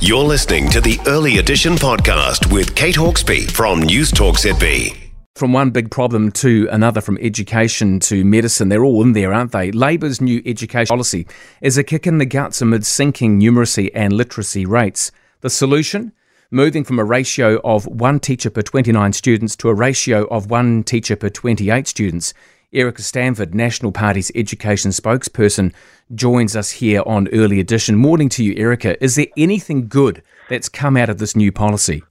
You're listening to the Early Edition podcast with Kate Hawksby from Newstalk ZB. From one big problem to another, from education to medicine, they're all in there, aren't they? Labor's new education policy is a kick in the guts amid sinking numeracy and literacy rates. The solution? Moving from a ratio of one teacher per 29 students to a ratio of one teacher per 28 students. Erica Stanford, National Party's education spokesperson, joins us here on Early Edition. Morning to you, Erica. Is there anything good that's come out of this new policy?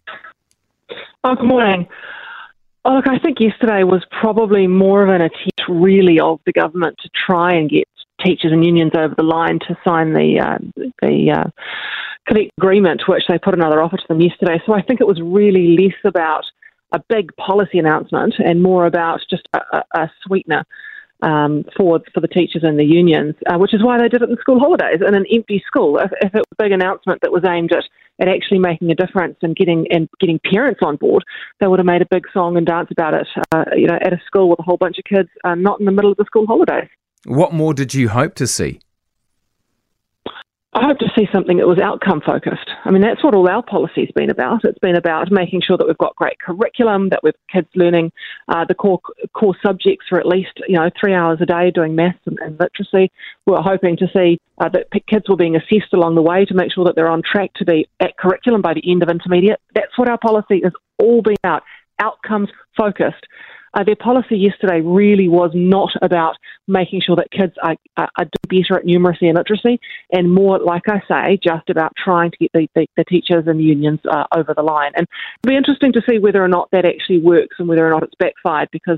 Oh, good morning. Oh, look, I think yesterday was probably more of an attempt, really, of the government to try and get teachers and unions over the line to sign the collective agreement, which they put another offer to them yesterday. So I think it was really less about a big policy announcement and more about just a sweetener for the teachers and the unions, which is why they did it in school holidays in an empty school. If it was a big announcement that was aimed at actually making a difference and getting parents on board, they would have made a big song and dance about it, at a school with a whole bunch of kids, not in the middle of the school holidays. What more did you hope to see? I hope to see something that was outcome-focused. I mean, that's what all our policy's been about. It's been about making sure that we've got great curriculum, that we've kids learning the core subjects for at least 3 hours a day doing maths and literacy. We're hoping to see that kids were being assessed along the way to make sure that they're on track to be at curriculum by the end of intermediate. That's what our policy has all been about, outcomes-focused. Their policy yesterday really was not about making sure that kids are better at numeracy and literacy, and more, like I say, just about trying to get the teachers and the unions over the line. And it'll be interesting to see whether or not that actually works and whether or not it's backfired, because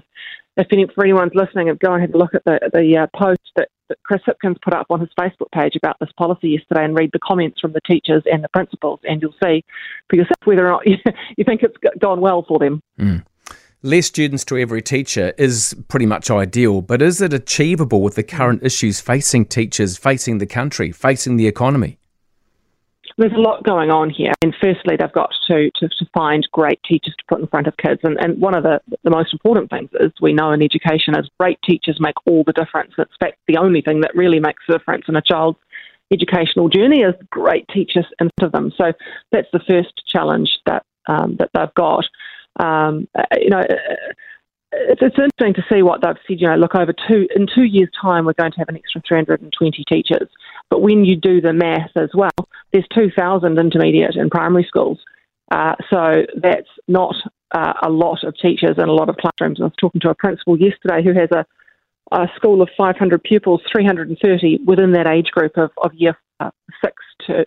for anyone's listening, go and have a look at the post that Chris Hipkins put up on his Facebook page about this policy yesterday, and read the comments from the teachers and the principals, and you'll see for yourself whether or not you think it's gone well for them. Mm. Less students to every teacher is pretty much ideal, but is it achievable with the current issues facing teachers, facing the country, facing the economy? There's a lot going on here. And firstly, they've got to find great teachers to put in front of kids. And one of the most important things is, we know in education, is great teachers make all the difference. It's in fact the only thing that really makes a difference in a child's educational journey is great teachers in front of them. So that's the first challenge that they've got. It's interesting to see what they've said. Look, in 2 years' time, we're going to have an extra 320 teachers. But when you do the math as well, there's 2,000 intermediate and primary schools. So that's not a lot of teachers and a lot of classrooms. I was talking to a principal yesterday who has a school of 500 pupils, 330 within that age group of year six to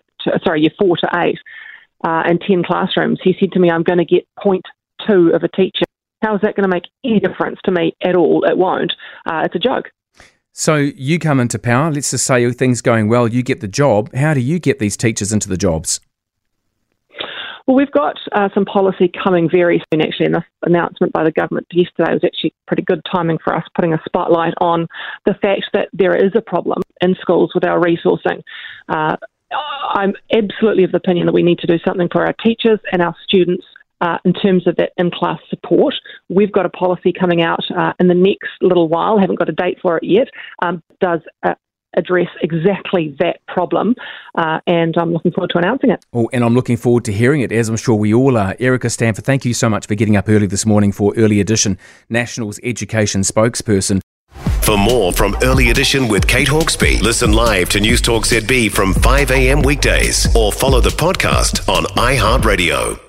year 4 to 8, and 10 classrooms. He said to me, "I'm going to get 0.2 of a teacher. How is that going to make any difference to me at all? It won't. It's a joke." So you come into power, let's just say things going well, you get the job. How do you get these teachers into the jobs? Well, we've got some policy coming very soon, actually, and this announcement by the government yesterday was actually pretty good timing for us, putting a spotlight on the fact that there is a problem in schools with our resourcing. I'm absolutely of the opinion that we need to do something for our teachers and our students in terms of that in-class support. We've got a policy coming out in the next little while, haven't got a date for it yet, does address exactly that problem, and I'm looking forward to announcing it. Oh, and I'm looking forward to hearing it, as I'm sure we all are. Erica Stanford, thank you so much for getting up early this morning for Early Edition, National's education spokesperson. For more from Early Edition with Kate Hawksby, listen live to Newstalk ZB from 5 a.m. weekdays, or follow the podcast on iHeartRadio.